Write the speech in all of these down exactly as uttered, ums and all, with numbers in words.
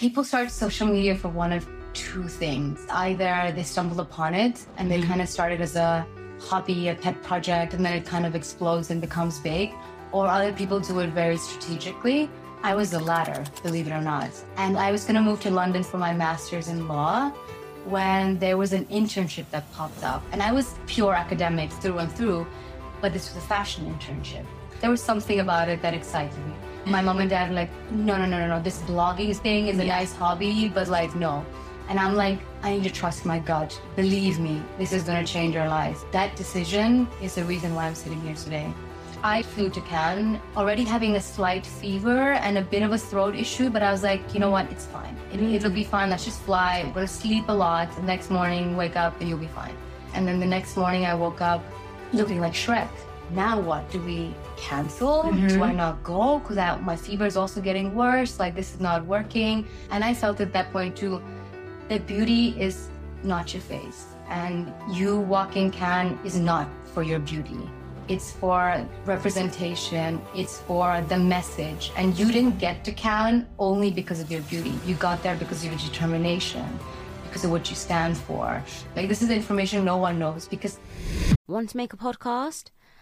People start social media for one of two things. Either they stumble upon it and they mm-hmm. kind of start it as a hobby, a pet project, and then it kind of explodes and becomes big, or other people do it very strategically. I was the latter, believe it or not. And I was gonna move to London for my master's in law when there was an internship that popped up. And I was pure academic through and through, but this was a fashion internship. There was something about it that excited me. My mom and dad were like, no, no, no, no, no. This blogging thing is a yeah. nice hobby, but like, no. And I'm like, I need to trust my gut. Believe me, this is gonna change our lives. That decision is the reason why I'm sitting here today. I flew to Cannes, already having a slight fever and a bit of a throat issue, but I was like, you know what, it's fine. It, it'll be fine, let's just fly. We're gonna sleep a lot. The next morning, wake up, and you'll be fine. And then the next morning I woke up looking like Shrek. Now what? Do we cancel? Mm-hmm. Do I not go? Because my fever is also getting worse. Like, this is not working. And I felt at that point too, that beauty is not your face. And you walking Cannes is not for your beauty. It's for representation, it's for the message. And you didn't get to Cannes only because of your beauty. You got there because of your determination, because of what you stand for. Like, this is information no one knows because... Want to make a podcast?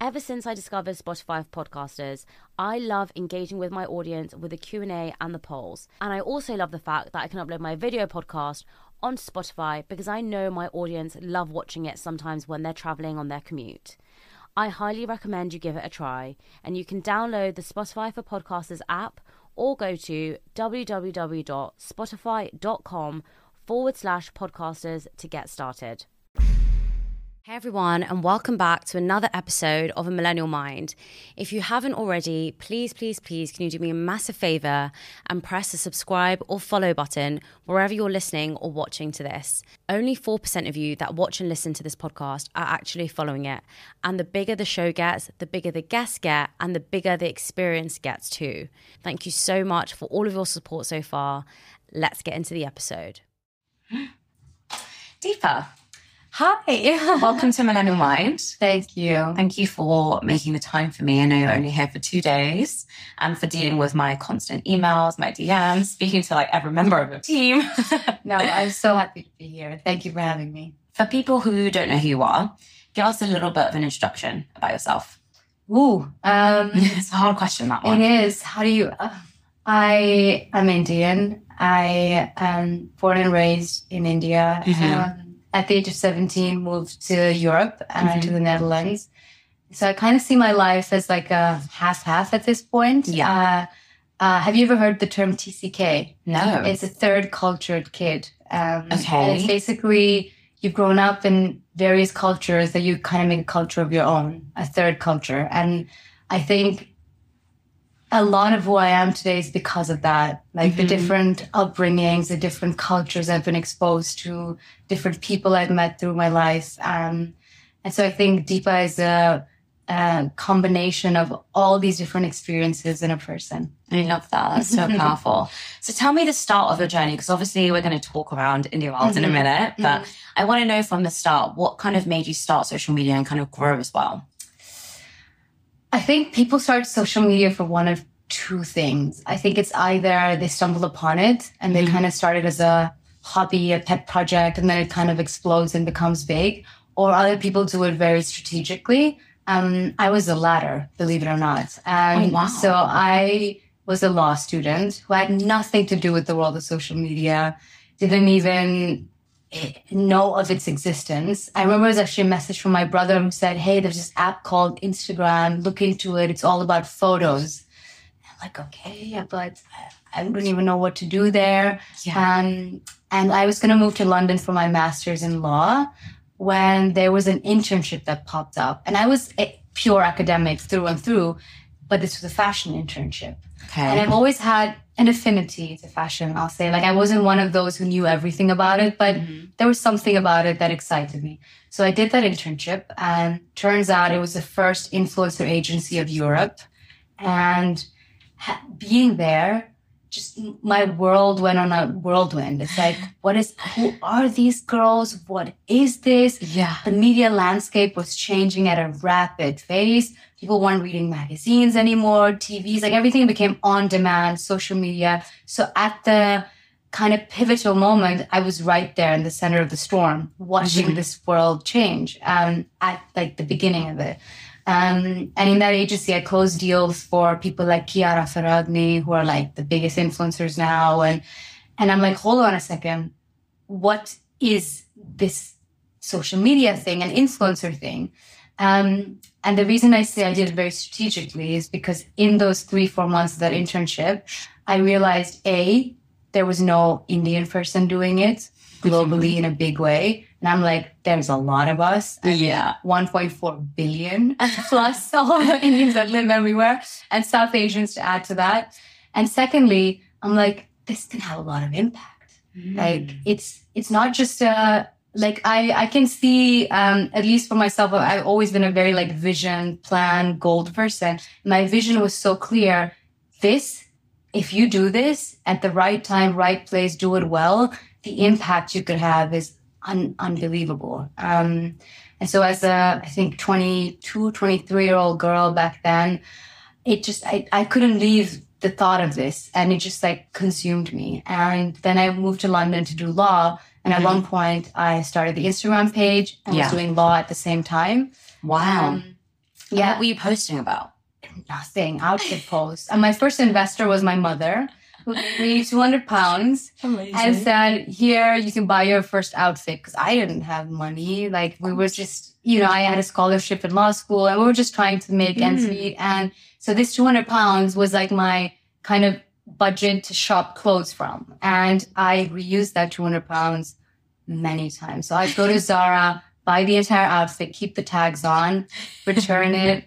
Ever since I discovered Spotify for Podcasters, I love engaging with my audience with the Q and A and the polls. And I also love the fact that I can upload my video podcast on Spotify because I know my audience love watching it sometimes when they're traveling on their commute. I highly recommend you give it a try, and you can download the Spotify for Podcasters app or go to www.spotify.com forward slash podcasters to get started. Hey everyone, and welcome back to another episode of A Millennial Mind. If you haven't already, please, please, please, can you do me a massive favour and press the subscribe or follow button wherever you're listening or watching to this. Only four percent of you that watch and listen to this podcast are actually following it. And the bigger the show gets, the bigger the guests get, and the bigger the experience gets too. Thank you so much for all of your support so far. Let's get into the episode. Diipa. Hi, welcome to Millennial Mind. Thank you. Thank you for making the time for me. I know you're only here for two days and for dealing with my constant emails, my D Ms, speaking to like every member of your team. No, I'm so happy to be here. Thank you for having me. For people who don't know who you are, give us a little bit of an introduction about yourself. Ooh. Um, it's a hard question, that one. It is. How do you... Uh, I am Indian. I am born and raised in India. Mm-hmm. Um, At the age of seventeen, moved to Europe and mm-hmm. to the Netherlands. So I kind of see my life as like a half-half at this point. Yeah. Uh, uh, have you ever heard the term T C K? No. It's a third cultured kid. Um, okay. And it's basically you've grown up in various cultures that you kind of make a culture of your own, a third culture. And I think a lot of who I am today is because of that. Like mm-hmm. the different upbringings, the different cultures I've been exposed to, different people I've met through my life. Um, and so I think Diipa is a, a combination of all these different experiences in a person. I love that. That's so powerful. So tell me the start of your journey, because obviously we're going to talk around Indē Wild mm-hmm. in a minute, but mm-hmm. I want to know from the start, what kind of made you start social media and kind of grow as well? I think people start social media for one of two things. I think it's either they stumble upon it and they mm-hmm. kind of start it as a hobby, a pet project, and then it kind of explodes and becomes big, or other people do it very strategically. Um, I was the latter, believe it or not. And oh, wow. So I was a law student who had nothing to do with the world of social media, didn't even know of its existence. I remember it was actually a message from my brother who said, hey, there's this app called Instagram, look into it. It's all about photos. like, okay, but I don't even know what to do there. Yeah. Um, and I was going to move to London for my master's in law when there was an internship that popped up. And I was a pure academic through and through, but this was a fashion internship. Okay. And I've always had an affinity to fashion, I'll say. Like, I wasn't one of those who knew everything about it, but mm-hmm. there was something about it that excited me. So I did that internship, and turns out it was the first influencer agency of Europe. And ha- being there, just my world went on a whirlwind. It's like, what is, who are these girls? What is this? Yeah. The media landscape was changing at a rapid pace. People weren't reading magazines anymore, T Vs, like everything became on demand, social media. So at the kind of pivotal moment, I was right there in the center of the storm, watching mm-hmm. this world change um, at like the beginning of it. Um, and in that agency, I closed deals for people like Chiara Ferragni, who are like the biggest influencers now. And, and I'm like, hold on a second. What is this social media thing, an influencer thing? Um, and the reason I say I did it very strategically is because in those three, four months of that internship, I realized, A, there was no Indian person doing it globally in a big way. And I'm like, there's a lot of us. And yeah. one point four billion plus all the Indians that live everywhere and South Asians to add to that. And secondly, I'm like, this can have a lot of impact. Mm. Like, it's it's not just a, like, I, I can see, um, at least for myself, I've always been a very like vision, plan, goal person. My vision was so clear. This, if you do this at the right time, right place, do it well, the impact you could have is Un- unbelievable. Um, and so as a, I think, twenty-two, twenty-three year old girl back then, it just, I, I couldn't leave the thought of this, and it just like consumed me. And then I moved to London to do law. And mm-hmm. at one point I started the Instagram page and yeah. was doing law at the same time. Wow. Um, yeah. What were you posting about? Nothing. Outfit posts. And my first investor was my mother, who gave me two hundred pounds Amazing. And said, here, you can buy your first outfit, because I didn't have money. Like, we were just, you know, I had a scholarship in law school and we were just trying to make mm. ends meet. And so this two hundred pounds was like my kind of budget to shop clothes from. And I reused that two hundred pounds many times. So I'd go to Zara, buy the entire outfit, keep the tags on, return it,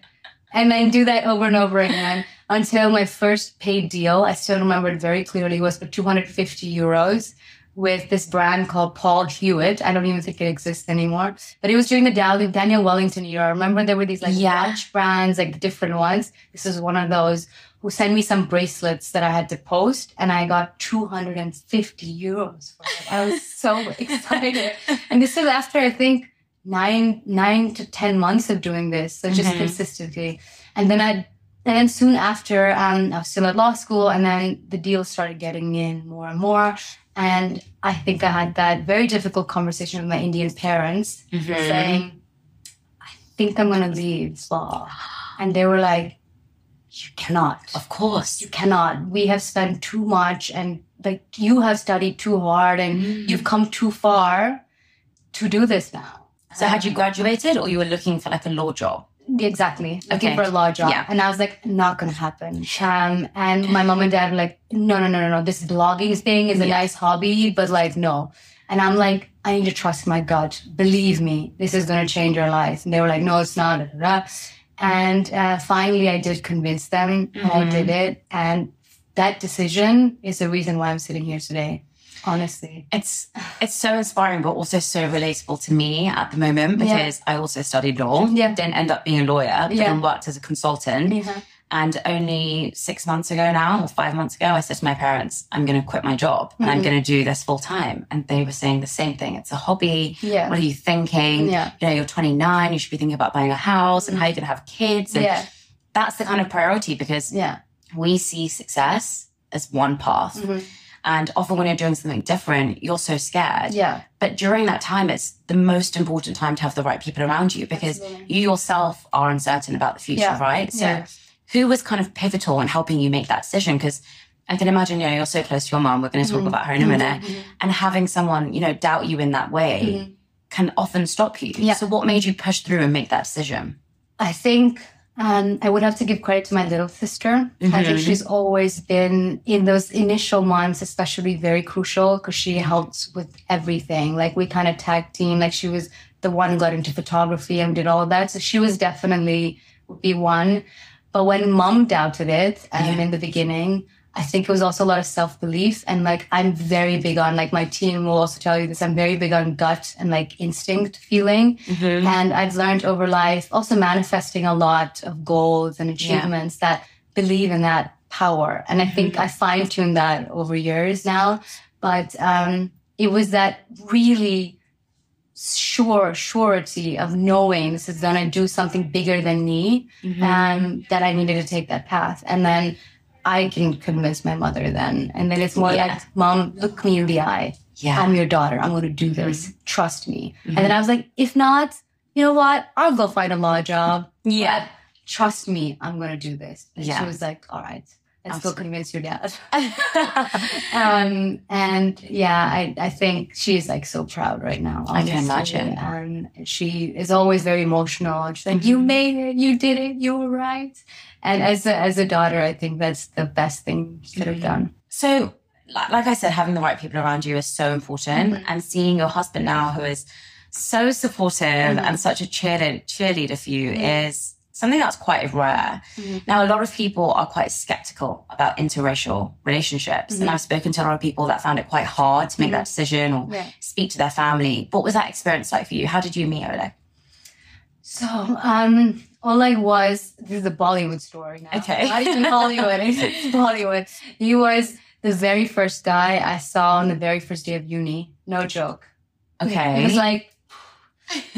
and then do that over and over again. Until my first paid deal, I still remember it very clearly, was for two hundred fifty euros with this brand called Paul Hewitt. I don't even think it exists anymore. But it was during the Daniel Wellington era. Remember, there were these like yeah. watch brands, like different ones. This is one of those, who sent me some bracelets that I had to post, and I got two hundred fifty euros for it. I was so excited. And this is after, I think, nine, nine to ten months of doing this, so just mm-hmm. consistently. And then I... And then soon after, um, I was still at law school, and then the deals started getting in more and more. And I think I had that very difficult conversation with my Indian parents mm-hmm. saying, I think I'm going to leave law. And they were like, you cannot. Of course. You cannot. We have spent too much, and like you have studied too hard, and mm. you've come too far to do this now. So um, had you graduated, or you were looking for like a law job? Exactly. Looking okay. for a law job. Yeah. And I was like, not going to happen. Um, and my mom and dad were like, no, no, no, no, no. This blogging thing is a yeah. nice hobby, but like, no. And I'm like, I need to trust my gut. Believe me, this is going to change your life. And they were like, no, it's not. And uh, finally, I did convince them. Mm-hmm. I did it. And that decision is the reason why I'm sitting here today. Honestly, it's it's so inspiring, but also so relatable to me at the moment, because yeah. I also studied law, yeah. didn't end up being a lawyer, but yeah. then worked as a consultant. Mm-hmm. And only six months ago now, or five months ago, I said to my parents, I'm going to quit my job mm-hmm. and I'm going to do this full time. And they were saying the same thing. It's a hobby. Yeah. What are you thinking? Yeah. You know, you're twenty-nine, you should be thinking about buying a house and how you're going to have kids. And yeah. that's the kind of priority, because yeah. we see success as one path. Mm-hmm. And often when you're doing something different, you're so scared. Yeah. But during that time, it's the most important time to have the right people around you, because Absolutely. you yourself are uncertain about the future, yeah. right? So yeah. who was kind of pivotal in helping you make that decision? Because I can imagine, you know, you're so close to your mom. We're going to talk mm-hmm. about her in a minute. Mm-hmm. And having someone, you know, doubt you in that way mm-hmm. can often stop you. Yeah. So what made you push through and make that decision? I think Um, I would have to give credit to my little sister. Mm-hmm. I think she's always been, in those initial months especially, very crucial, because she helped with everything. Like, we kind of tag team, like she was the one who got into photography and did all of that. So she was definitely the one. But when mom doubted it, um, yeah. in the beginning, I think it was also a lot of self-belief. And like, I'm very big on, like, my team will also tell you this, I'm very big on gut and like instinct feeling. Mm-hmm. And I've learned over life, also manifesting a lot of goals and achievements yeah. that believe in that power. And I think mm-hmm. I fine-tuned that over years now. But um, it was that really sure surety of knowing this is gonna do something bigger than me, mm-hmm. um, that I needed to take that path. And then I can convince my mother then. And then it's more yeah. like, Mom, look me in the eye. Yeah. I'm your daughter. I'm gonna do this. Mm-hmm. Trust me. Mm-hmm. And then I was like, if not, you know what? I'll go find a law job. Yeah. But trust me, I'm gonna do this. And yeah. she was like, all right. Let's go convince your dad. um, and yeah, I, I think she's like so proud right now. Honestly. I can imagine. And she is always very emotional. She's like, mm-hmm. you made it, you did it, you were right. And as a, as a daughter, I think that's the best thing you could have done. So like, like I said, having the right people around you is so important. Mm-hmm. And seeing your husband now, who is so supportive mm-hmm. and such a cheerle- cheerleader for you mm-hmm. is something that's quite rare. Mm-hmm. Now, a lot of people are quite skeptical about interracial relationships. Mm-hmm. And I've spoken to a lot of people that found it quite hard to make mm-hmm. that decision or yeah. speak to their family. What was that experience like for you? How did you meet Oleg? So, um, Oleg was, this is a Bollywood story now. Okay. Not even Hollywood, it's Bollywood. He was the very first guy I saw on the very first day of uni. No joke. Okay. It was like,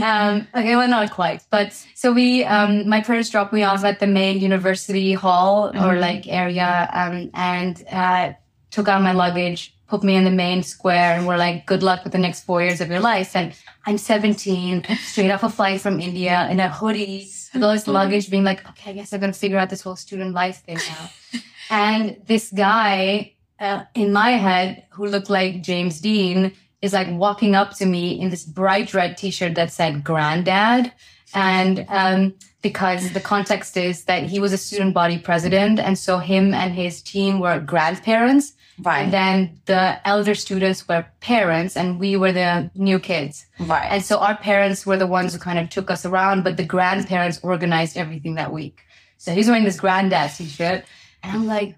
um, okay, well, not quite. But so we, um, my parents dropped me off at the main university hall mm-hmm. or like area, um, and uh, took out my luggage, put me in the main square, and were like, good luck with the next four years of your life. And I'm seventeen, straight off a flight from India in a hoodie, so with all this funny. luggage, being like, okay, I guess I'm going to figure out this whole student life thing now. And this guy uh, in my head, who looked like James Dean, is like walking up to me in this bright red t-shirt that said granddad. And um, because the context is that he was a student body president. And so him and his team were grandparents. Right. And then the elder students were parents and we were the new kids. Right. And so our parents were the ones who kind of took us around, but the grandparents organized everything that week. So he's wearing this granddad t-shirt. And I'm like,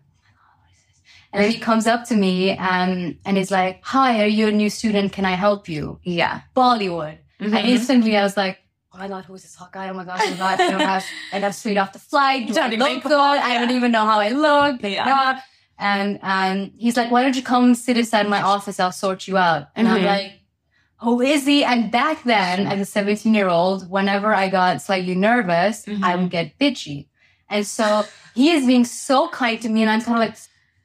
and then he comes up to me um, and he's like, hi, are you a new student? Can I help you? Yeah. Bollywood. Mm-hmm. And instantly I was like, oh my God, who is this hot guy? Oh my gosh, oh my God, I don't have, and I'm straight off the flight. Do I, look good? Yeah. I don't even know how I look. Yeah. And um, he's like, why don't you come sit inside my office? I'll sort you out. And mm-hmm. I'm like, who is he? And back then, as a seventeen-year-old, whenever I got slightly nervous, mm-hmm. I would get bitchy. And so he is being so kind to me and I'm kind of like,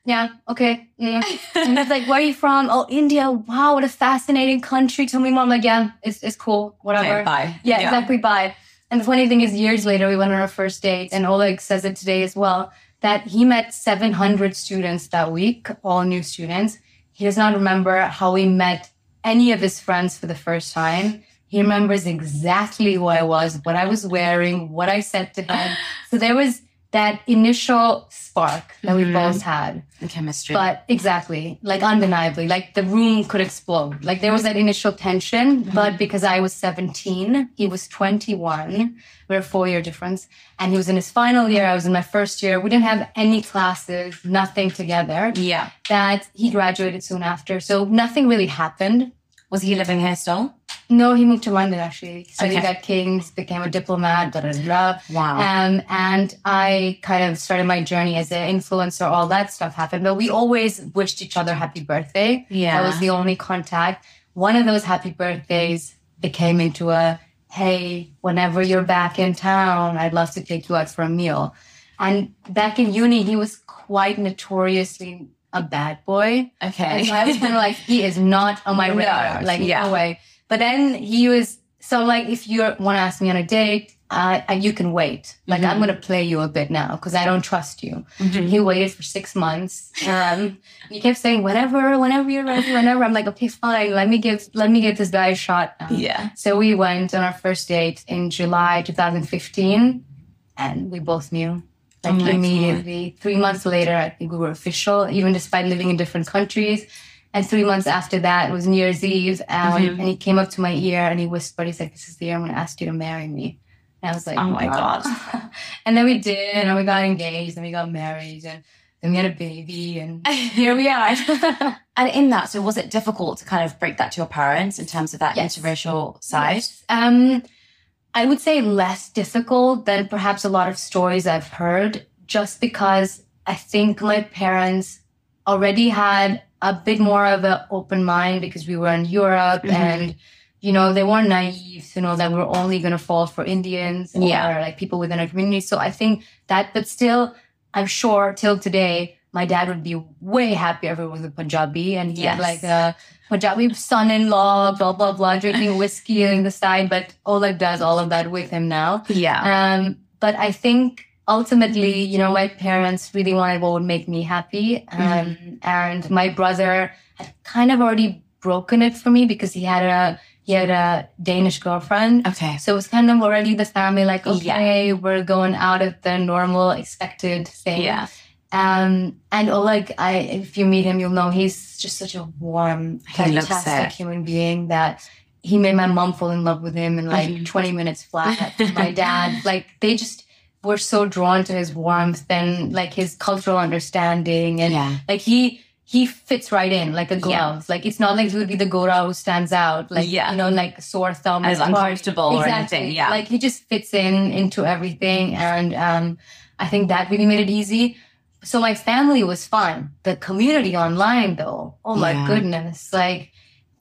yeah, okay. Yeah. And he's like, where are you from? Oh, India. Wow, what a fascinating country. Tell me more. I'm like, yeah, it's, it's cool. Whatever. Okay, bye. Yeah, yeah, exactly. Bye. And the funny thing is, years later, we went on our first date. And Oleg says it today as well, that he met seven hundred students that week, all new students. He does not remember how he met any of his friends for the first time. He remembers exactly who I was, what I was wearing, what I said to him. So there was that initial spark that we mm-hmm. both had. The chemistry. But exactly, like undeniably, like the room could explode. Like there was that initial tension, mm-hmm. but because I was seventeen, he was twenty-one, we're a four year difference. And he was in his final year, I was in my first year. We didn't have any classes, nothing together. Yeah. That he graduated soon after. So nothing really happened. Was he living here still? No, he moved to London, actually. So okay. he got King's, became a diplomat, blah, blah, blah. Wow. Um, and I kind of started my journey as an influencer. All that stuff happened. But we always wished each other happy birthday. Yeah. That was the only contact. One of those happy birthdays became into a, hey, whenever you're back in town, I'd love to take you out for a meal. And back in uni, he was quite notoriously a bad boy. Okay. And so I was kind of like, he is not on my radar. No, like, yeah. no way. But then he was, so like, if you want to ask me on a date, uh, you can wait. Like, mm-hmm. I'm going to play you a bit now because I don't trust you. Mm-hmm. He waited for six months. Um, he kept saying, whatever, whenever you're ready, whenever. I'm like, okay, fine. Let me give, let me give this guy a shot now. Yeah. So we went on our first date in July twenty fifteen. and we both knew. Like oh immediately, God. Three months later, I think we were official, even despite living in different countries. And three months after that, it was New Year's Eve, um, mm-hmm. and he came up to my ear and he whispered, he's like, "This is the year I'm going to ask you to marry me." And I was like, "Oh my God!" God. And then we did, and we got engaged, and we got married, and then we had a baby, and here we are. And in that, so was it difficult to kind of break that to your parents in terms of that yes. interracial side? Yes. Um, I would say less difficult than perhaps a lot of stories I've heard, just because I think my parents already had a bit more of an open mind because we were in Europe mm-hmm. and, you know, they weren't naive to know that we're only going to fall for Indians yeah. or like people within our community. So I think that, but still, I'm sure till today, my dad would be way happier if it was a Punjabi and he yes. had like a Punjabi son-in-law, blah, blah, blah, drinking whiskey in the side. But Oleg does all of that with him now. Yeah. Um, but I think ultimately, you know, my parents really wanted what would make me happy. Um, mm-hmm. And my brother had kind of already broken it for me because he had a he had a Danish girlfriend. Okay. So it was kind of already the family like, okay, yeah. we're going out of the normal expected thing. Yeah. Um, and Oleg, I, if you meet him, you'll know he's just such a warm, fantastic human being that... He made my mom fall in love with him in like mm-hmm. twenty minutes flat. My dad, like they just were so drawn to his warmth and like his cultural understanding. And yeah. like he he fits right in like a glove. Yeah. Like it's not like he would be the Gora who stands out. Like, yeah. you know, like sore thumb. As uncomfortable exactly. or anything. Yeah. Like he just fits in into everything. And um, I think that really made it easy. So my family was fine. The community online though, oh my yeah. goodness. Like,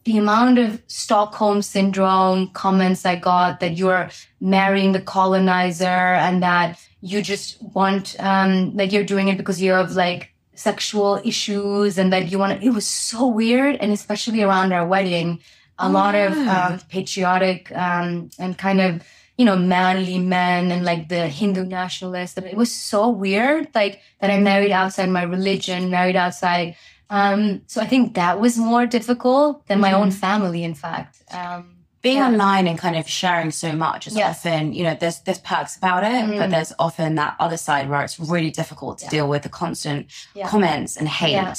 the amount of Stockholm syndrome comments I got that you're marrying the colonizer and that you just want, um, like you're doing it because you have like sexual issues and that you want to, it was so weird. And especially around our wedding, a yeah. lot of um, patriotic um, and kind of, you know, manly men and like the Hindu nationalists. It was so weird, like that I married outside my religion, married outside. Um, so I think that was more difficult than my mm-hmm. own family, in fact. Um, Being yeah. online and kind of sharing so much is yes. often, you know, there's there's perks about it, mm-hmm. but there's often that other side where it's really difficult to yeah. deal with the constant yeah. comments and hate. Yeah.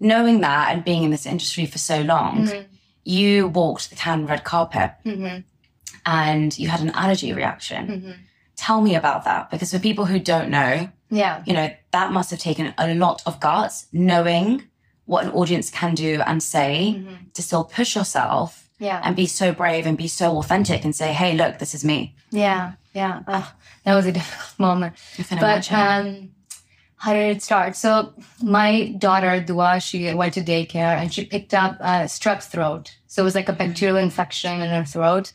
Knowing that and being in this industry for so long, mm-hmm. you walked the Cannes red carpet mm-hmm. and you had an allergy reaction. Mm-hmm. Tell me about that, because for people who don't know, yeah, you know, that must have taken a lot of guts, knowing what an audience can do and say mm-hmm. to still push yourself yeah. and be so brave and be so authentic and say, hey, look, this is me. Yeah, yeah. Oh, that was a difficult moment. But um, how did it start? So my daughter, Dua, she went to daycare and she picked up uh, strep throat. So it was like a bacterial infection in her throat.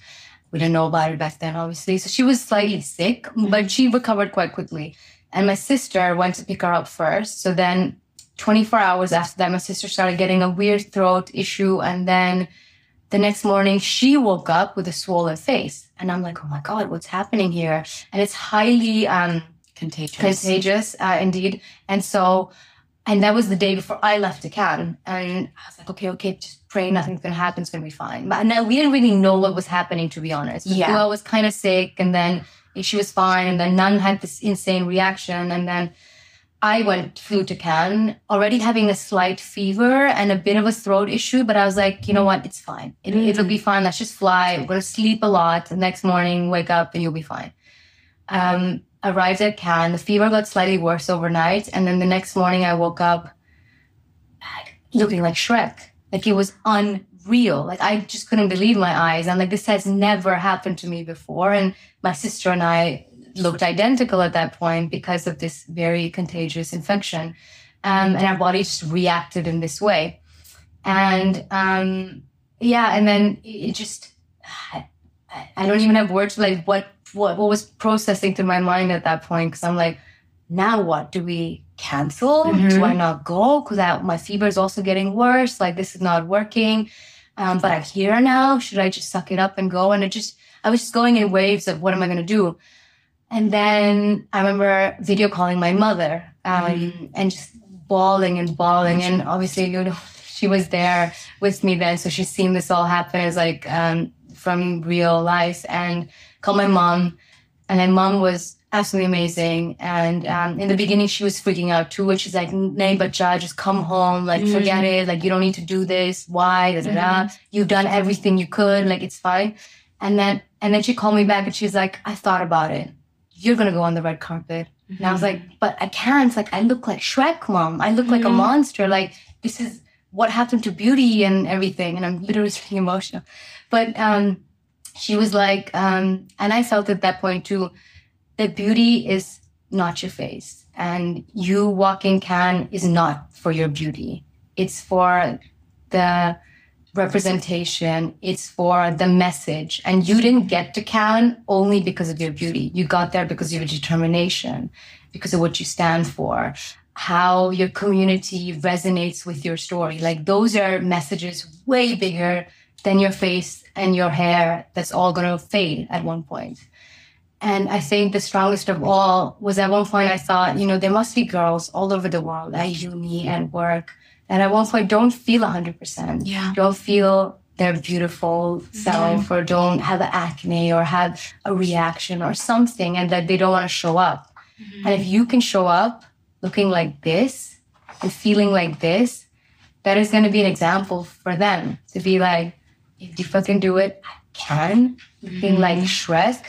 We didn't know about it back then, obviously. So she was slightly sick, but she recovered quite quickly. And my sister went to pick her up first. So then twenty-four hours after that, my sister started getting a weird throat issue. And then the next morning, she woke up with a swollen face. And I'm like, oh, my God, what's happening here? And it's highly um, contagious, contagious uh, indeed. And so, and that was the day before I left to Cannes. And I was like, okay, okay, just pray nothing's going to happen. It's going to be fine. But now we didn't really know what was happening, to be honest. Yeah. I was kind of sick. And then... she was fine, and then none had this insane reaction. And then I went flew to Cannes, already having a slight fever and a bit of a throat issue. But I was like, you know what? It's fine. It, mm. It'll be fine. Let's just fly. We're going to sleep a lot. The next morning, wake up, and you'll be fine. Um, arrived at Cannes. The fever got slightly worse overnight. And then the next morning, I woke up looking like Shrek. Like, it was unbelievable. Real. Like, I just couldn't believe my eyes. I'm like, this has never happened to me before. And my sister and I looked identical at that point because of this very contagious infection. Um, and our body just reacted in this way. And um, yeah, and then it just, I, I don't even have words for like what, what, what was processing through my mind at that point. Because I'm like, now what? Do we cancel? Mm-hmm. Do I not go? Because my fever is also getting worse. Like, this is not working. Um, but I'm here now. Should I just suck it up and go? And it just, I was just going in waves of what am I going to do? And then I remember video calling my mother um, mm-hmm. and just bawling and bawling. And obviously, you know, she was there with me then. So she's seen this all happen. It's like um, from real life. And called my mom. And my mom was absolutely amazing. And um, in the beginning, she was freaking out too. She's like, nay, but Jah, just come home. Like, mm-hmm. forget it. Like, you don't need to do this. Why? Da, da, da. Mm-hmm. You've done everything you could. Like, it's fine. And then, and then she called me back and she's like, I thought about it. You're going to go on the red carpet. Mm-hmm. And I was like, but I can't. Like, I look like Shrek, Mom. I look mm-hmm. like a monster. Like, this is what happened to beauty and everything. And I'm literally getting emotional. But um, she was like, um, and I felt at that point too, that beauty is not your face. And you walking can is not for your beauty. It's for the representation. It's for the message. And you didn't get to Cannes only because of your beauty. You got there because of your determination, because of what you stand for, how your community resonates with your story. Like, those are messages way bigger than your face and your hair that's all going to fade at one point. And I think the strongest of all was at one point I thought, you know, there must be girls all over the world at uni and work. And at one point, don't feel one hundred percent. Yeah. Don't feel their beautiful self, yeah. or don't have acne or have a reaction or something, and that they don't want to show up. Mm-hmm. And if you can show up looking like this and feeling like this, that is going to be an example for them to be like, if you fucking do it, I can. Mm-hmm. Being like Shrek.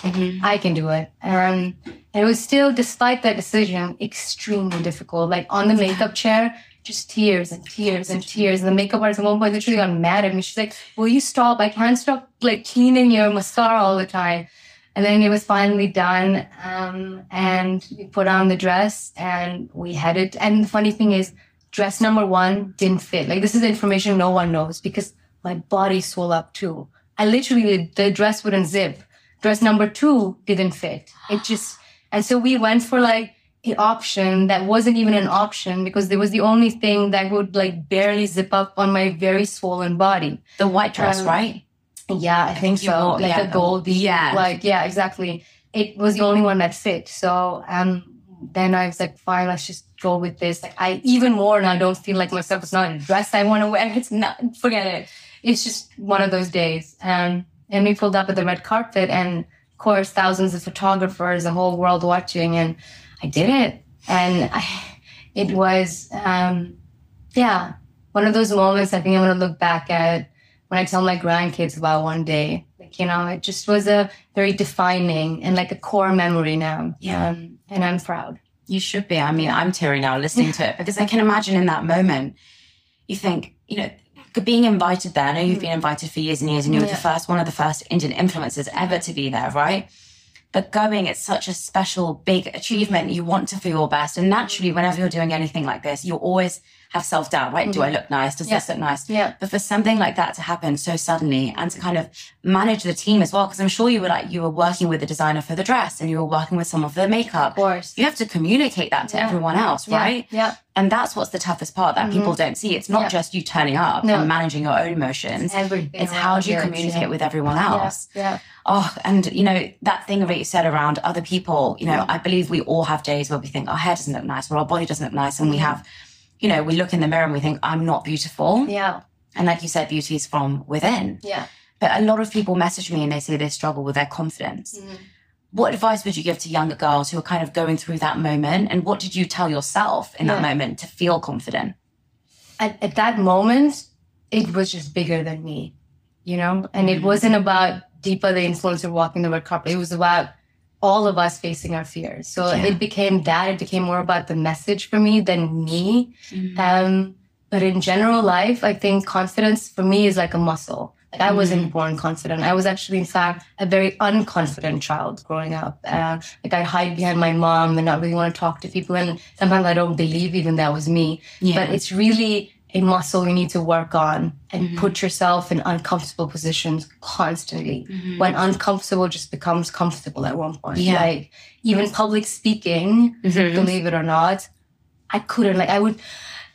Mm-hmm. I can do it. Um, and it was still, despite that decision, extremely difficult. Like, on the makeup chair, just tears and tears and tears. And the makeup artist at one point literally got mad at me. She's like, will you stop? I can't stop, like, cleaning your mascara all the time. And then it was finally done. Um, and we put on the dress and we had it. And the funny thing is, dress number one didn't fit. Like, this is information no one knows because my body swelled up too. I literally, the dress wouldn't zip. Dress number two didn't fit. It just, and so we went for like the option that wasn't even an option because it was the only thing that would like barely zip up on my very swollen body. The white dress, um, right? Yeah, I, I think, think so. Will, like yeah, a goldie. Yeah. Like, yeah, exactly. It was the only one that fit. So um, then I was like, fine, let's just go with this. Like, I even more now don't feel like myself. It's not a dress I want to wear. It's not, forget it. It's just one of those days. And um, And we pulled up at the red carpet and, of course, thousands of photographers, the whole world watching. And I did it. And I, it was, um, yeah, one of those moments I think I'm going to look back at when I tell my grandkids about one day. Like, you know, it just was a very defining and like a core memory now. Yeah. Um, and I'm proud. You should be. I mean, I'm teary now listening to it because I can imagine in that moment, you think, you know, being invited there. I know you've been invited for years and years, and you were yeah. the first, one of the first Indian influencers ever to be there, right? But going, it's such a special, big achievement. You want to feel your best. And naturally, whenever you're doing anything like this, you always have self-doubt, right? Mm-hmm. Do I look nice? Does yeah. this look nice? Yeah. But for something like that to happen so suddenly and to kind of manage the team as well, because I'm sure you were like, you were working with the designer for the dress and you were working with someone for the makeup. Of course. You have to communicate that to yeah. everyone else, right? Yeah. yeah. And that's what's the toughest part that mm-hmm. people don't see. It's not yeah. just you turning up no. and managing your own emotions. It's everything. It's how do you communicate yeah. with everyone else? Yeah. yeah. Oh, and you know, that thing that you said around other people, you know, yeah. I believe we all have days where we think our hair doesn't look nice or our body doesn't look nice. And mm-hmm. we have, you know, we look in the mirror and we think, I'm not beautiful. Yeah. And like you said, beauty is from within. Yeah. But a lot of people message me and they say they struggle with their confidence. Mm-hmm. What advice would you give to younger girls who are kind of going through that moment? And what did you tell yourself in yeah. that moment to feel confident? At, at that moment, it was just bigger than me, you know? And it wasn't about Diipa, the influencer, walking the red carpet. It was about all of us facing our fears. So yeah. it became that. It became more about the message for me than me. Mm-hmm. Um, but in general life, I think confidence for me is like a muscle. Like I wasn't born confident. I was actually, in fact, a very unconfident child growing up. Uh, like I hide behind my mom and not really want to talk to people. And sometimes I don't believe even that was me. Yeah. But it's really a muscle you need to work on and mm-hmm. put yourself in uncomfortable positions constantly. Mm-hmm. When uncomfortable just becomes comfortable at one point. Yeah. Like even public speaking, mm-hmm. believe it or not, I couldn't. Like I would...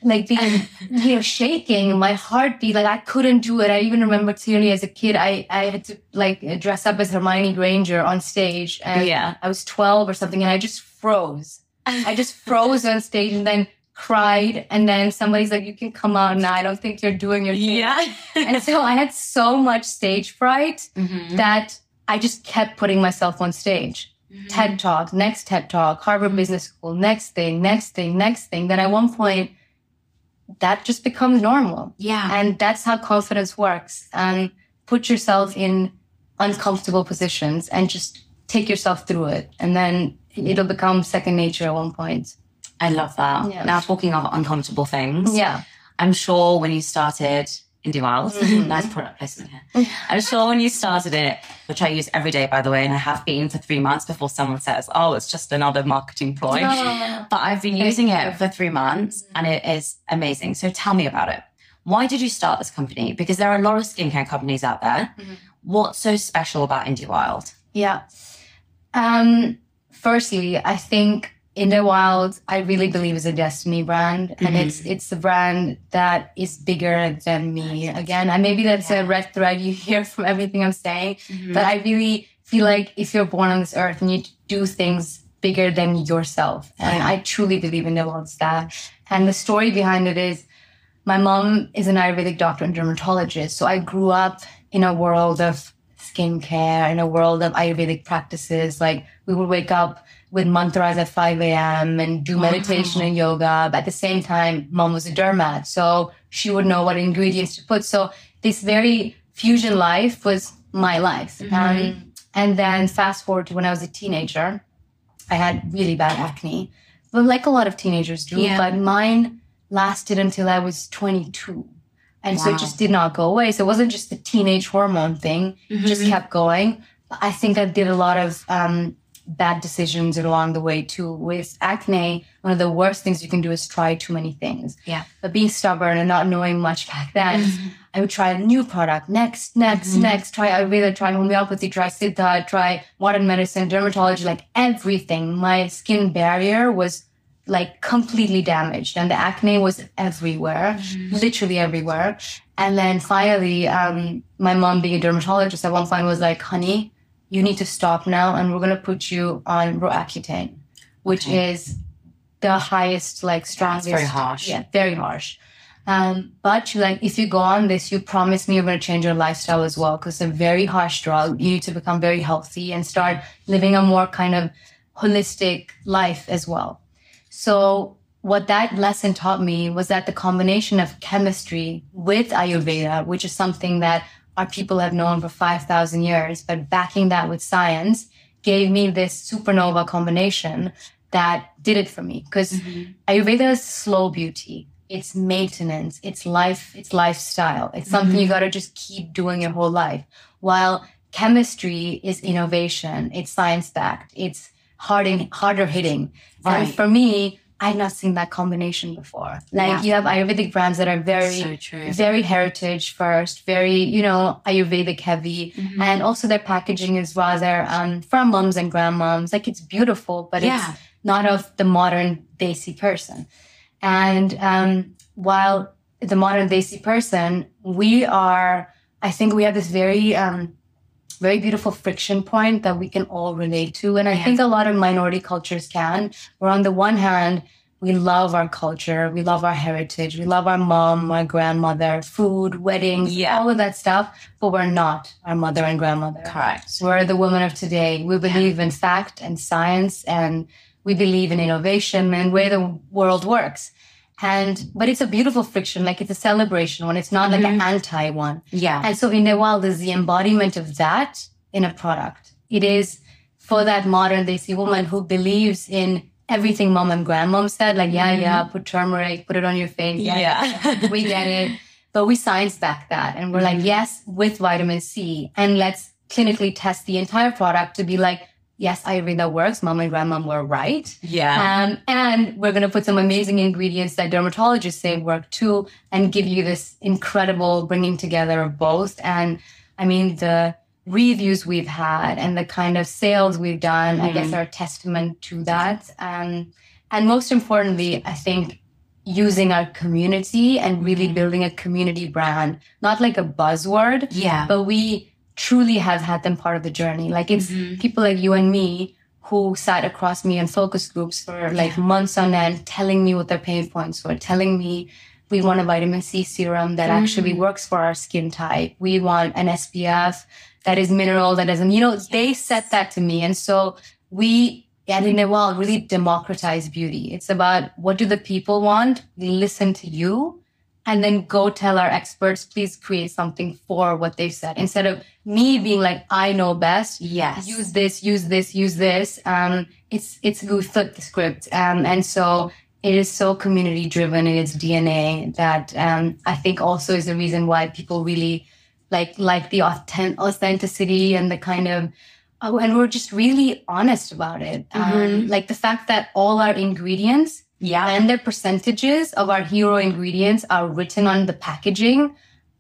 Like being, you know, shaking, my heartbeat, like I couldn't do it. I even remember clearly as a kid, I, I had to like dress up as Hermione Granger on stage. And yeah. I was twelve or something and I just froze. I just froze on stage and then cried. And then somebody's like, you can come out now. I don't think you're doing your thing. Yeah. And so I had so much stage fright mm-hmm. that I just kept putting myself on stage. Mm-hmm. TED Talk, next TED Talk, Harvard mm-hmm. Business School, next thing, next thing, next thing. Then at one point, that just becomes normal. Yeah. And that's how confidence works. Um, put yourself in uncomfortable positions and just take yourself through it. And then it'll become second nature at one point. I love that. Yeah. Now, talking of uncomfortable things, yeah, I'm sure when you started Indē Wild, mm-hmm. nice product placement here. I'm sure when you started it, which I use every day, by the way, and I have been for three months before someone says, oh, it's just another marketing ploy. Oh. But I've been using it for three months and it is amazing. So tell me about it. Why did you start this company? Because there are a lot of skincare companies out there. Mm-hmm. What's so special about Indē Wild? Yeah. Um, firstly, I think Indē Wild, I really believe, is a destiny brand. Mm-hmm. And it's it's a brand that is bigger than me. Again, and maybe that's yeah. a red thread you hear from everything I'm saying. Mm-hmm. But I really feel like if you're born on this earth, you need to do things bigger than yourself. And yeah. I truly believe Indē Wild's that. And the story behind it is, my mom is an Ayurvedic doctor and dermatologist. So I grew up in a world of skincare, in a world of Ayurvedic practices. Like, we would wake up with mantras at five a.m. and do meditation and yoga. But at the same time, mom was a dermat, so she would know what ingredients to put. So this very fusion life was my life. Mm-hmm. Um, and then fast forward to when I was a teenager, I had really bad acne, but like a lot of teenagers do. Yeah. But mine lasted until I was twenty-two. And wow. so it just did not go away. So it wasn't just the teenage hormone thing. Mm-hmm. It just kept going. But I think I did a lot of um, bad decisions along the way too. With acne, one of the worst things you can do is try too many things. Yeah. But being stubborn and not knowing much back then, mm-hmm. I would try a new product. Next, next, mm-hmm. next. Try Ayurveda, try homeopathy, try Siddha, try modern medicine, dermatology, like everything. My skin barrier was like completely damaged, and the acne was everywhere, mm-hmm. literally everywhere. And then finally, um, my mom, being a dermatologist, at one point was like, honey, you need to stop now, and we're going to put you on Roaccutane, which okay. is the highest, like, strongest. That's very harsh. Yeah, very harsh. Um, but she like, if you go on this, you promise me you're going to change your lifestyle as well, because it's a very harsh drug. You need to become very healthy and start living a more kind of holistic life as well. So what that lesson taught me was that the combination of chemistry with Ayurveda, which is something that our people have known for five thousand years, but backing that with science, gave me this supernova combination that did it for me. Because mm-hmm. Ayurveda is slow beauty. It's maintenance. It's life. It's lifestyle. It's something mm-hmm. you got to just keep doing your whole life. While chemistry is innovation. It's science-backed. It's Harding, harder hitting. Right. And for me, I've not seen that combination before. Like yeah. you have Ayurvedic brands that are very, so very heritage first, very, you know, Ayurvedic heavy. Mm-hmm. And also their packaging is rather um, from moms and grandmoms. Like, it's beautiful, but yeah. it's not of the modern desi person. And um, while the modern desi person, we are, I think we have this very... Um, very beautiful friction point that we can all relate to. And I yeah. think a lot of minority cultures can, where on the one hand, we love our culture, we love our heritage, we love our mom, our grandmother, food, weddings, yeah. all of that stuff, but we're not our mother and grandmother. Correct. We're the women of today. We believe yeah. in fact and science, and we believe in innovation and where the world works. And, but it's a beautiful friction. Like, it's a celebration one. It's not mm-hmm. like an anti one. Yeah. And so Indē Wild is the embodiment of that in a product. It is for that modern desi woman who believes in everything mom and grandmom said. Like, yeah, mm-hmm. yeah, put turmeric, put it on your face. Yeah. yeah. We get it. But we science back that. And we're mm-hmm. like, yes, with vitamin C. And let's clinically test the entire product to be like, yes, Ayurveda works. Mom and grandmom were right. Yeah. Um, and we're going to put some amazing ingredients that dermatologists say work too, and give you this incredible bringing together of both. And I mean, the reviews we've had and the kind of sales we've done, mm-hmm. I guess, are a testament to that. Um, and most importantly, I think using our community and really mm-hmm. building a community brand, not like a buzzword, yeah. but we... truly have had them part of the journey. Like, it's mm-hmm. people like you and me who sat across me in focus groups for like yeah. months on end, telling me what their pain points were, telling me we want a vitamin C serum that mm-hmm. actually works for our skin type. We want an S P F that is mineral, that doesn't, you know, yes. they said that to me. And so we at Indē Wild really democratize beauty. It's about what do the people want? We listen to you and then go tell our experts, please create something for what they've said. Instead of me being like, I know best. Yes. Use this, use this, use this. Um, it's, it's, we flip the script. Um, and so it is so community driven in its D N A that um, I think also is the reason why people really like, like the authentic authenticity and the kind of, oh, and we're just really honest about it. Mm-hmm. Um, like the fact that all our ingredients yeah. and the percentages of our hero ingredients are written on the packaging.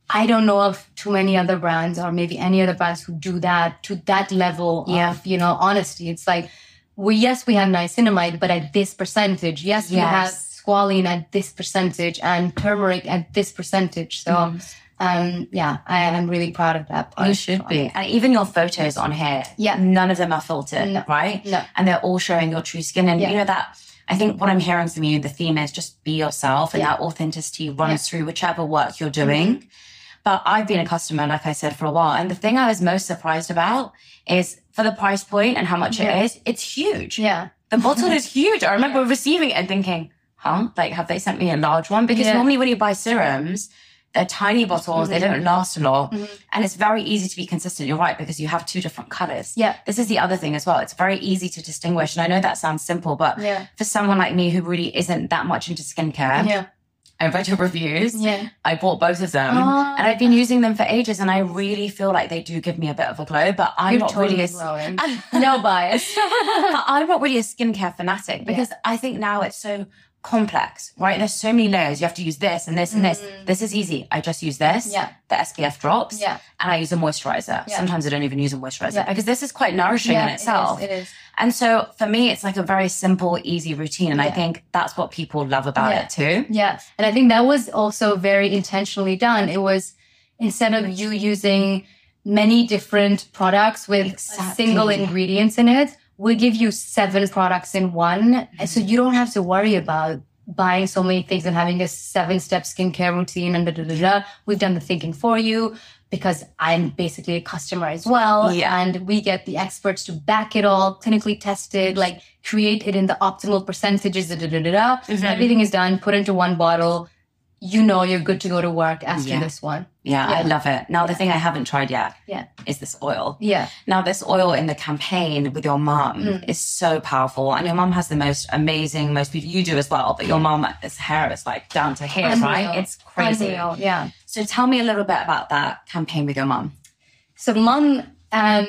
I don't know of too many other brands or maybe any other brands who do that to that level yeah. of, you know, honesty. It's like, well, yes, we have niacinamide, but at this percentage. Yes, yes. we have squalene at this percentage and turmeric at this percentage. So... Mm-hmm. Um, yeah, I am really proud of that. Part. You should be. And even your photos on here, yeah. none of them are filtered, no. right? No. And they're all showing your true skin. And yeah. you know that, I think what I'm hearing from you, the theme is just be yourself and yeah. that authenticity runs yeah. through whichever work you're doing. Mm-hmm. But I've been a customer, like I said, for a while. And the thing I was most surprised about is for the price point and how much yeah. it is, it's huge. Yeah. The bottle is huge. I remember yeah. receiving it and thinking, huh? Like, have they sent me a large one? Because yeah. normally when you buy serums... They're tiny bottles. Mm-hmm. They don't last long. Mm-hmm. And it's very easy to be consistent. You're right, because you have two different colors. Yeah. This is the other thing as well. It's very easy to distinguish. And I know that sounds simple, but yeah. for someone like me who really isn't that much into skincare, yeah. I read your reviews. Yeah. I bought both of them. Oh. And I've been using them for ages. And I really feel like they do give me a bit of a glow. But I'm You're not totally really... glowing. No bias. But I'm not really a skincare fanatic because yeah. I think now it's so... complex, right? There's so many layers. You have to use this and this and this. Mm. This is easy. I just use this. Yeah. The S P F drops. Yeah. And I use a moisturizer. Yeah. Sometimes I don't even use a moisturizer yeah. because this is quite nourishing yeah, in itself. It is, it is. And so for me, it's like a very simple, easy routine. And yeah. I think that's what people love about yeah. it too. Yeah. And I think that was also very intentionally done. It was instead of you using many different products with exactly. single ingredients in it, we'll give you seven products in one. Mm-hmm. So you don't have to worry about buying so many things and having a seven-step skincare routine and da da da da. We've done the thinking for you because I'm basically a customer as well. Yeah. And we get the experts to back it all, clinically tested, like create it in the optimal percentages, da da da da da. Mm-hmm. Everything is done, put into one bottle. You know you're good to go to work after yeah. this one. Yeah, yeah, I love it. Now, yeah. the thing I haven't tried yet yeah. is this oil. Yeah. Now, this oil in the campaign with your mum mm. is so powerful. And your mum has the most amazing, most beautiful, you do as well, but your mum, this hair is like down to here, Unreal. Right? It's crazy. Unreal. Yeah. So tell me a little bit about that campaign with your mum. So mum, um,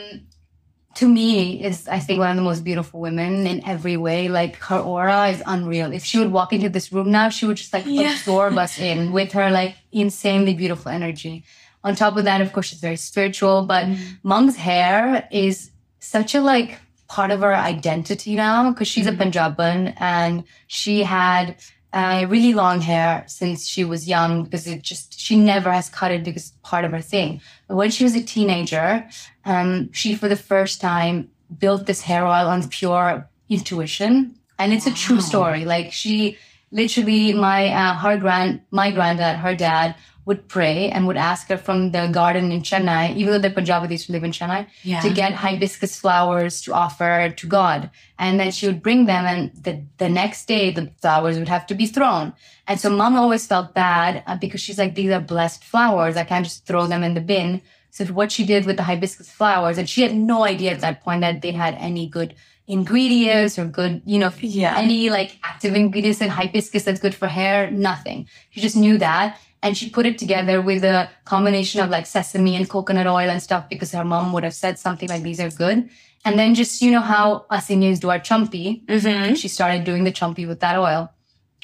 to me, is I think one of the most beautiful women in every way. Like her aura is unreal. If she would walk into this room now, she would just like yeah. absorb us in with her like insanely beautiful energy. On top of that, of course, she's very spiritual, but mm. Mum's hair is such a like part of her identity now because she's mm. a Punjaban and she had uh, really long hair since she was young because it just, she never has cut it because it's part of her thing. But when she was a teenager, um, she, for the first time, built this hair oil on pure intuition. And it's a true story. Like she literally, my, uh, her grand, my granddad, her dad would pray and would ask her from the garden in Chennai, even though the Punjabis live in Chennai, yeah. to get hibiscus flowers to offer to God. And then she would bring them and the, the next day the flowers would have to be thrown. And so mom always felt bad because she's like, these are blessed flowers. I can't just throw them in the bin. So what she did with the hibiscus flowers, and she had no idea at that point that they had any good ingredients or good, you know, yeah. any like active ingredients in hibiscus that's good for hair, nothing. She just knew that. And she put it together with a combination of like sesame and coconut oil and stuff because her mom would have said something like, these are good. And then just, you know, how us Indians do our chumpy. Mm-hmm. She started doing the chumpy with that oil.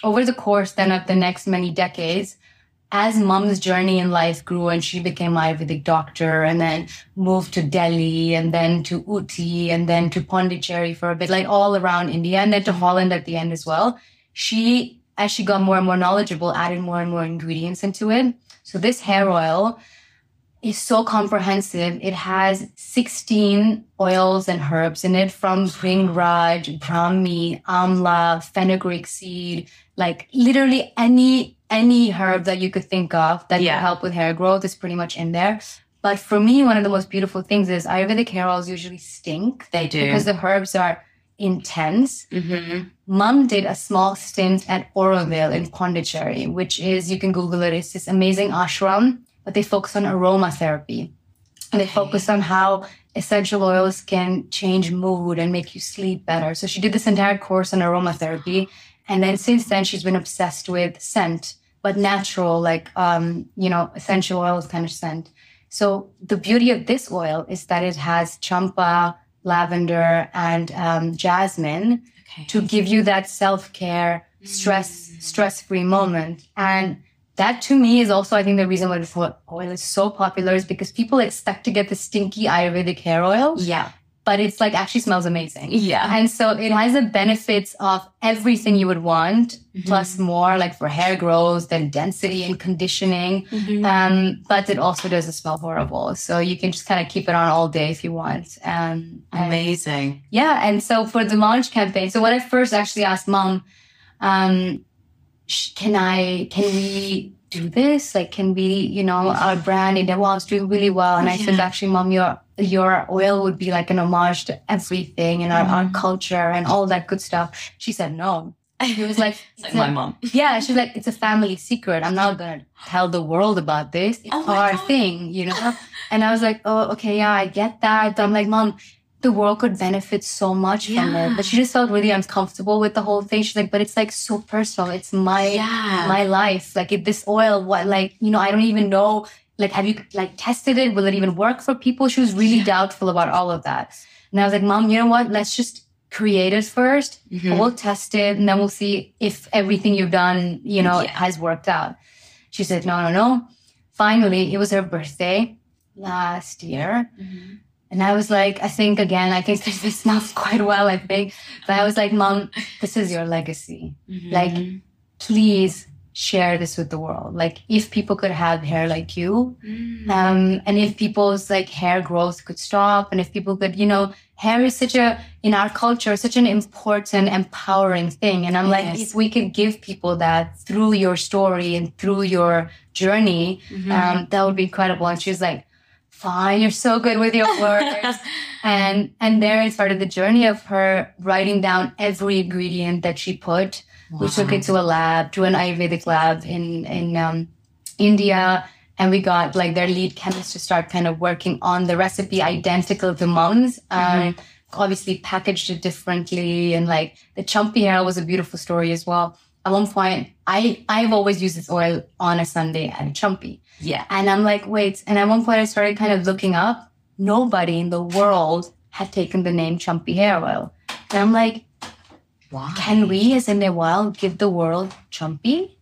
Over the course then of the next many decades, as mom's journey in life grew and she became an Ayurvedic doctor and then moved to Delhi and then to Uti and then to Pondicherry for a bit, like all around India and then to Holland at the end as well. She... as she got more and more knowledgeable, added more and more ingredients into it. So this hair oil is so comprehensive. It has sixteen oils and herbs in it from bhringraj, brahmi, amla, fenugreek seed, like literally any any herb that you could think of that yeah. can help with hair growth is pretty much in there. But for me, one of the most beautiful things is Ayurvedic hair oils usually stink. They do. Because the herbs are intense. Mm-hmm. Mum did a small stint at Auroville in Pondicherry, which is, you can Google it, it's this amazing ashram, but they focus on aromatherapy. And they focus on how essential oils can change mood and make you sleep better. So she did this entire course on aromatherapy. And then since then, she's been obsessed with scent, but natural, like, um, you know, essential oils kind of scent. So the beauty of this oil is that it has champa, lavender, and um, jasmine okay. to give you that self-care, stress, mm. stress-free moment. And that to me is also, I think, the reason why this oil is so popular is because people expect to get the stinky Ayurvedic hair oil. Yeah. But it's like actually smells amazing. Yeah. And so it has the benefits of everything you would want, mm-hmm. plus more, like for hair growth, then density and conditioning. Mm-hmm. Um, but it also doesn't smell horrible. So you can just kind of keep it on all day if you want. Um, amazing. And yeah. And so for the launch campaign, so when I first actually asked Mom, um, can I, can we do this? Like, can we, you know, our brand Indē Wild is doing really well. And I yeah. said, actually, Mom, your, your oil would be like an homage to everything and our, mm. our culture and all that good stuff. She said, no. She was like, it's like my a, mom. Yeah. She was like, it's a family secret. I'm not going to tell the world about this. It's oh our God. thing, you know? And I was like, oh, okay. Yeah, I get that. So I'm like, Mom, the world could benefit so much yeah. from it. But she just felt really uncomfortable with the whole thing. She's like, but it's like so personal. It's my yeah. my life. Like if this oil, what like, you know, I don't even know. Like, have you like tested it? Will it even work for people? She was really yeah. doubtful about all of that. And I was like, Mom, you know what? Let's just create it first. Mm-hmm. We'll test it. And then we'll see if everything you've done, you know, yeah. has worked out. She said, no, no, no. Finally, it was her birthday last year. Mm-hmm. And I was like, I think, again, I think this smells quite well, I think. But I was like, Mom, this is your legacy. Mm-hmm. Like, please share this with the world. Like, if people could have hair like you, mm. um, and if people's, like, hair growth could stop, and if people could, you know, hair is such a, in our culture, such an important, empowering thing. And I'm like, yes. if we could give people that through your story and through your journey, mm-hmm. um, that would be incredible. And she was like, fine, you're so good with your words. and and there it started the journey of her writing down every ingredient that she put. Wow. We took it to a lab, to an Ayurvedic lab in, in um, India. And we got like their lead chemist to start kind of working on the recipe identical to Mom's. Um, mm-hmm. Obviously packaged it differently. And like the Chumpy Hair was a beautiful story as well. At one point, I, I've always used this oil on a Sunday at Chumpy. Yeah. And I'm like, wait. And at one point, I started kind of looking up. Nobody in the world had taken the name Chumpy Hair Oil. And I'm like, why? Can we, as Indē Wild, give the world Chumpy?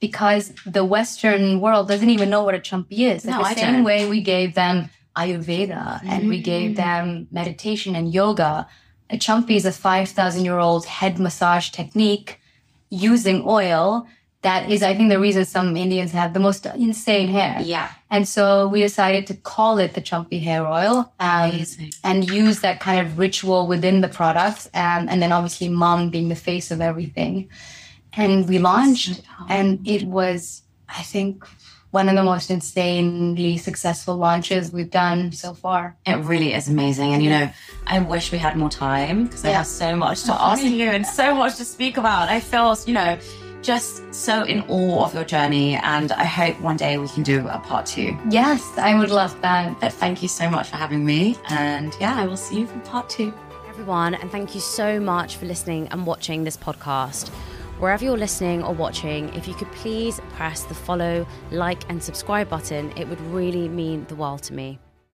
Because the Western world doesn't even know what a Chumpy is. No, like the I same don't. way we gave them Ayurveda mm-hmm. and we gave them meditation and yoga. A Chumpy is a five thousand year old head massage technique using oil. That is, I think, the reason some Indians have the most insane hair. Yeah. And so we decided to call it the Chumpy Hair Oil um, and use that kind of ritual within the product. Um, and then obviously Mom being the face of everything. And we launched and it was, I think, one of the most insanely successful launches we've done so far. It really is amazing. And, you know, I wish we had more time because yeah. I have so much to ask you and so much to speak about. I feel, you know, just so in awe of your journey, and I hope one day we can do a part two. Yes, I would love that. But thank you so much for having me, and yeah, I will see you for part two. Everyone, and thank you so much for listening and watching this podcast. Wherever you're listening or watching, if you could please press the follow, like, and subscribe button, it would really mean the world to me.